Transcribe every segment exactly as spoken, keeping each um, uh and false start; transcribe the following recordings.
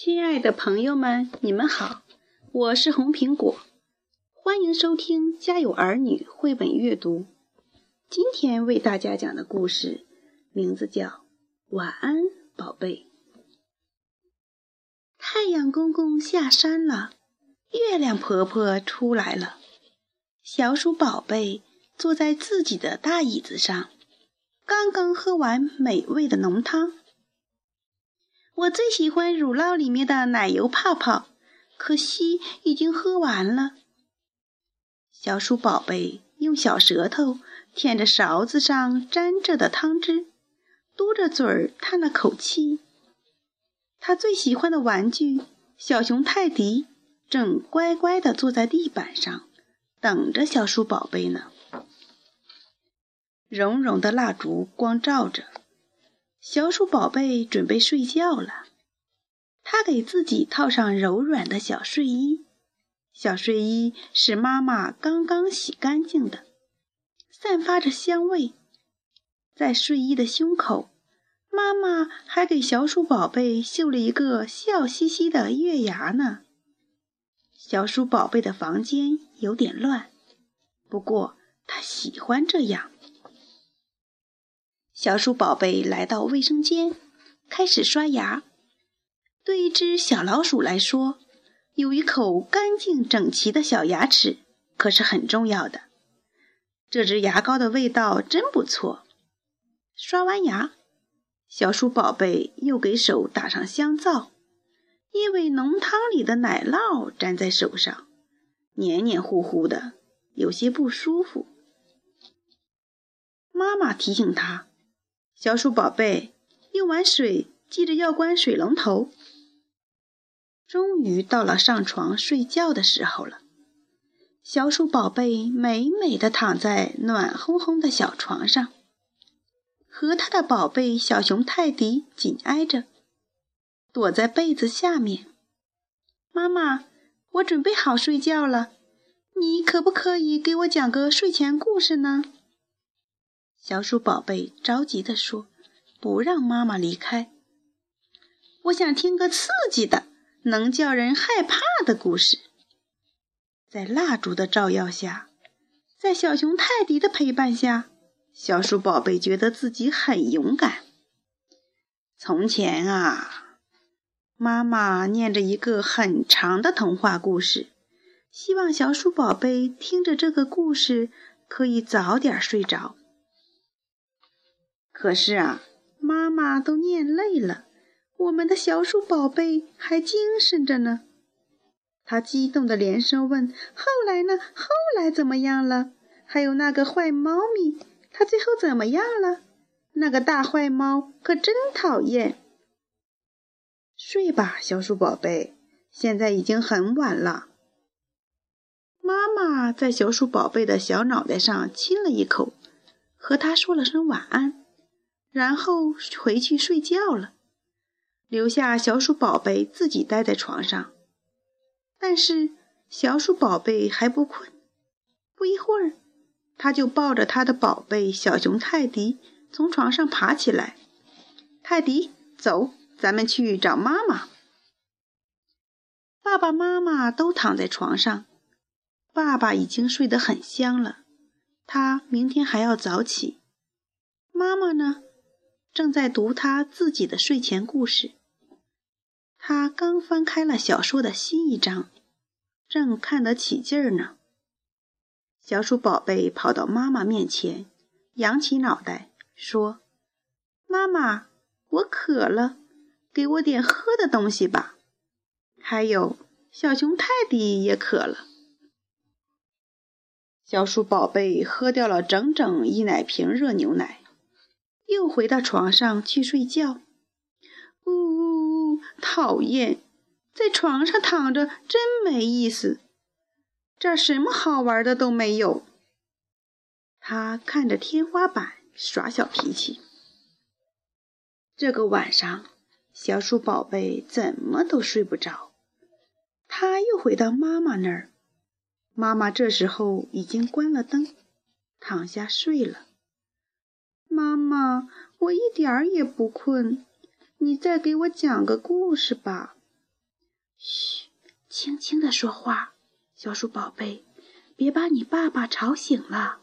亲爱的朋友们，你们好，我是红苹果，欢迎收听《家有儿女》绘本阅读。今天为大家讲的故事名字叫《晚安，宝贝》。太阳公公下山了，月亮婆婆出来了，小鼠宝贝坐在自己的大椅子上，刚刚喝完美味的浓汤。我最喜欢乳酪里面的奶油泡泡，可惜已经喝完了。小鼠宝贝用小舌头舔着勺子上沾着的汤汁，嘟着嘴儿叹了口气。他最喜欢的玩具小熊泰迪正乖乖地坐在地板上，等着小鼠宝贝呢。融融的蜡烛光照着，小鼠宝贝准备睡觉了，他给自己套上柔软的小睡衣，小睡衣是妈妈刚刚洗干净的，散发着香味。在睡衣的胸口，妈妈还给小鼠宝贝绣了一个笑嘻嘻的月牙呢。小鼠宝贝的房间有点乱，不过他喜欢这样。小鼠宝贝来到卫生间，开始刷牙。对一只小老鼠来说，有一口干净整齐的小牙齿可是很重要的。这支牙膏的味道真不错。刷完牙，小鼠宝贝又给手打上香皂，因为浓汤里的奶酪粘在手上，黏黏糊糊的，有些不舒服。妈妈提醒他，小鼠宝贝，用完水记着要关水龙头。终于到了上床睡觉的时候了，小鼠宝贝美美地躺在暖烘烘的小床上，和他的宝贝小熊泰迪紧挨着，躲在被子下面。妈妈，我准备好睡觉了，你可不可以给我讲个睡前故事呢？小鼠宝贝着急地说，不让妈妈离开。我想听个刺激的，能叫人害怕的故事。在蜡烛的照耀下，在小熊泰迪的陪伴下，小鼠宝贝觉得自己很勇敢。从前啊，妈妈念着一个很长的童话故事，希望小鼠宝贝听着这个故事可以早点睡着。可是啊，妈妈都念累了，我们的小鼠宝贝还精神着呢。他激动地连声问，后来呢？后来怎么样了？还有那个坏猫咪，它最后怎么样了？那个大坏猫可真讨厌。睡吧，小鼠宝贝，现在已经很晚了。妈妈在小鼠宝贝的小脑袋上亲了一口，和他说了声晚安，然后回去睡觉了，留下小鼠宝贝自己待在床上。但是小鼠宝贝还不困，不一会儿，他就抱着他的宝贝小熊泰迪从床上爬起来。泰迪，走，咱们去找妈妈。爸爸妈妈都躺在床上，爸爸已经睡得很香了，他明天还要早起。妈妈呢？正在读她自己的睡前故事，她刚翻开了小说的新一章，正看得起劲儿呢。小鼠宝贝跑到妈妈面前，扬起脑袋说，妈妈，我渴了，给我点喝的东西吧。还有，小熊泰迪也渴了。小鼠宝贝喝掉了整整一奶瓶热牛奶，又回到床上去睡觉。呜呜呜，讨厌，在床上躺着真没意思，这儿什么好玩的都没有。他看着天花板耍小脾气。这个晚上，小鼠宝贝怎么都睡不着，他又回到妈妈那儿。妈妈这时候已经关了灯，躺下睡了。妈妈，我一点儿也不困，你再给我讲个故事吧，嘘，轻轻地说话，小鼠宝贝，别把你爸爸吵醒了。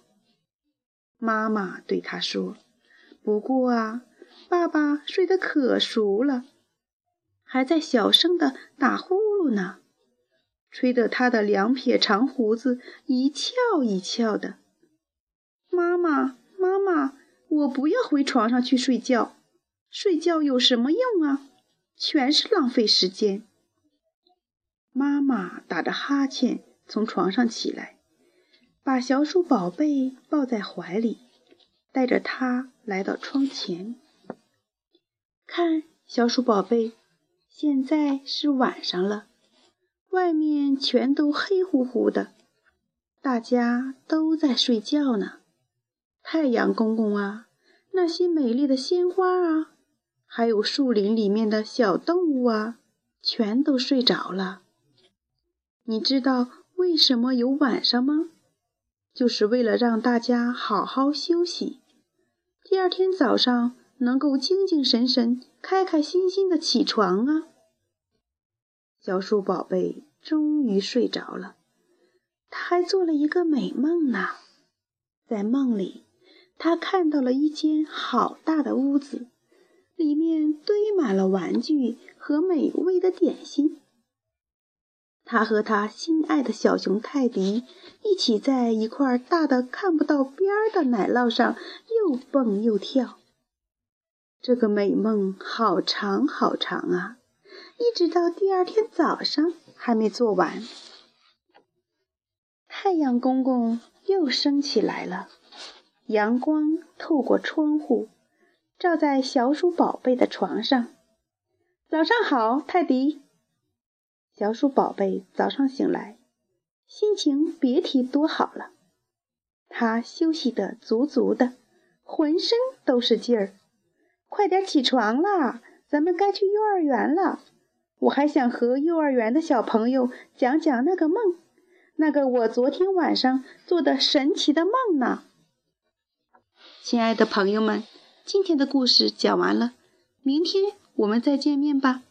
妈妈对他说，不过啊，爸爸睡得可熟了，还在小声地打呼噜呢，吹得他的两撇长胡子一翘一翘的。妈妈，妈妈，我不要回床上去睡觉，睡觉有什么用啊？全是浪费时间。妈妈打着哈欠从床上起来，把小鼠宝贝抱在怀里，带着他来到窗前。看，小鼠宝贝，现在是晚上了，外面全都黑乎乎的，大家都在睡觉呢。太阳公公啊，那些美丽的鲜花啊，还有树林里面的小动物啊，全都睡着了。你知道为什么有晚上吗？就是为了让大家好好休息，第二天早上能够精精神神、开开心心的起床啊。小鼠宝贝终于睡着了，他还做了一个美梦呢。在梦里，他看到了一间好大的屋子，里面堆满了玩具和美味的点心。他和他心爱的小熊泰迪一起在一块大的看不到边儿的奶酪上又蹦又跳。这个美梦好长好长啊，一直到第二天早上还没做完。太阳公公又升起来了，阳光透过窗户照在小鼠宝贝的床上。早上好，泰迪。小鼠宝贝早上醒来，心情别提多好了，他休息得足足的，浑身都是劲儿。快点起床啦，咱们该去幼儿园了。我还想和幼儿园的小朋友讲讲那个梦，那个我昨天晚上做的神奇的梦呢。亲爱的朋友们，今天的故事讲完了，明天我们再见面吧。